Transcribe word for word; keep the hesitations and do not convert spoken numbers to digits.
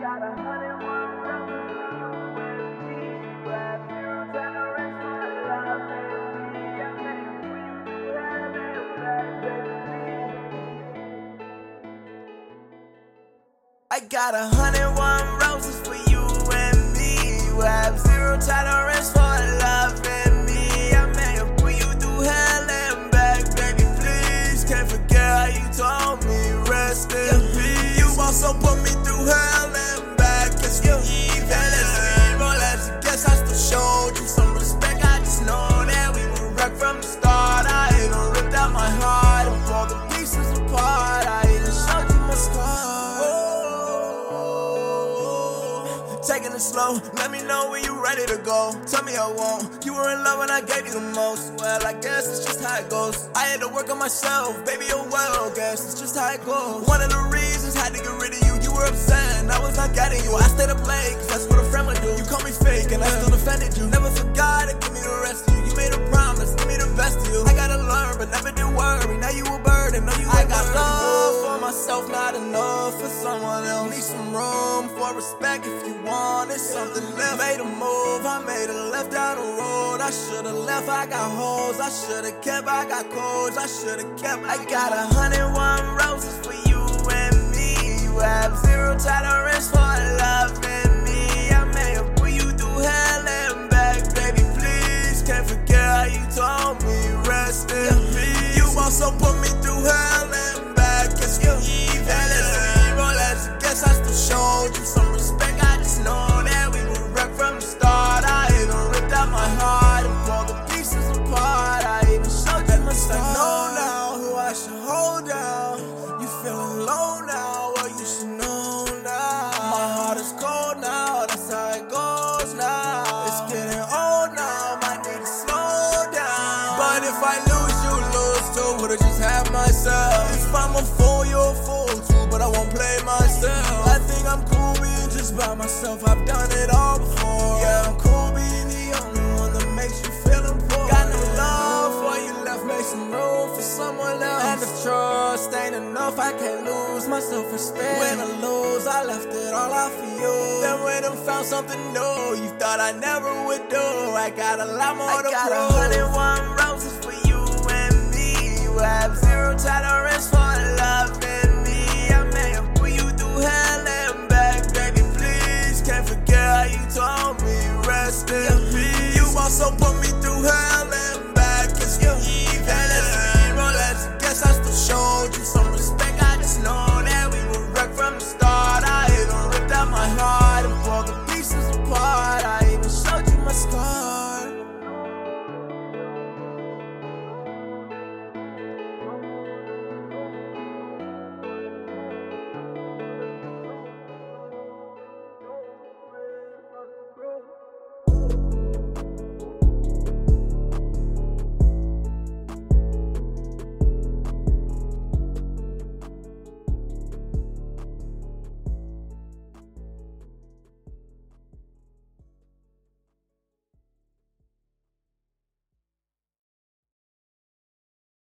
got a hundred one problems for you and me. Five zeros and the rest of my life, baby. I make it for you to have it back, baby. I got a hundred one roses for you and me. You have zero tolerance for love and me. I made it for you through hell and back, baby. Please can't forget how you told me rest in peace. You also put me through hell. Taking it slow, let me know when you ready to go. Tell me I won't. You were in love when I gave you the most. Well, I guess it's just how it goes. I had to work on myself, baby, oh well, guess it's just how it goes. One of the reasons I had to get rid of you, you were upset and I was not getting you. I stayed up late, cause that's what a friend would do. You call me fake and I still defended you. Never forgot to give me the rest of you. You made a promise, give me the best of you. I gotta learn, but never did worry. Now you a burden, now you a I got burden. Love for myself, not enough for someone else. Need some room for respect if you want. It's something left. Made a move, I made a left down the road. I should've left, I got holes. I should've kept, I got colds. I should've kept. I got a hundred one roses for you and me. You have zero tolerance for love and me. I made it for you through hell and back, baby. Please can't forget how you told me rest in peace. You also put me through hell and back. Cause you even as evil as it gets, I still showed you some respect. Know that we were wrecked from the start. I even ripped out my heart and pulled the pieces apart. I even showed that must I know now who I should hold down. You feeling low now, well you should know now. My heart is cold now, that's how it goes now. It's getting old now, might need to slow down. But if I lose, you lose too, would've just had myself. If I'm a fool, you're a fool too, but I won't play myself. I think I'm cool by myself, I've done it all before. Yeah, I'm cool being the only one that makes you feel important. Got no love for you left, make some room for someone else. And if trust ain't enough, I can't lose my self-respect. When I lose, I left it all out for you. Then when I found something new, you thought I never would do. I got a lot more to prove. I got a hundred one roses for you and me. You have zero tolerance for love and me. I made it for you through hell. Can't forget how you told me rest in peace. You also put me through hell.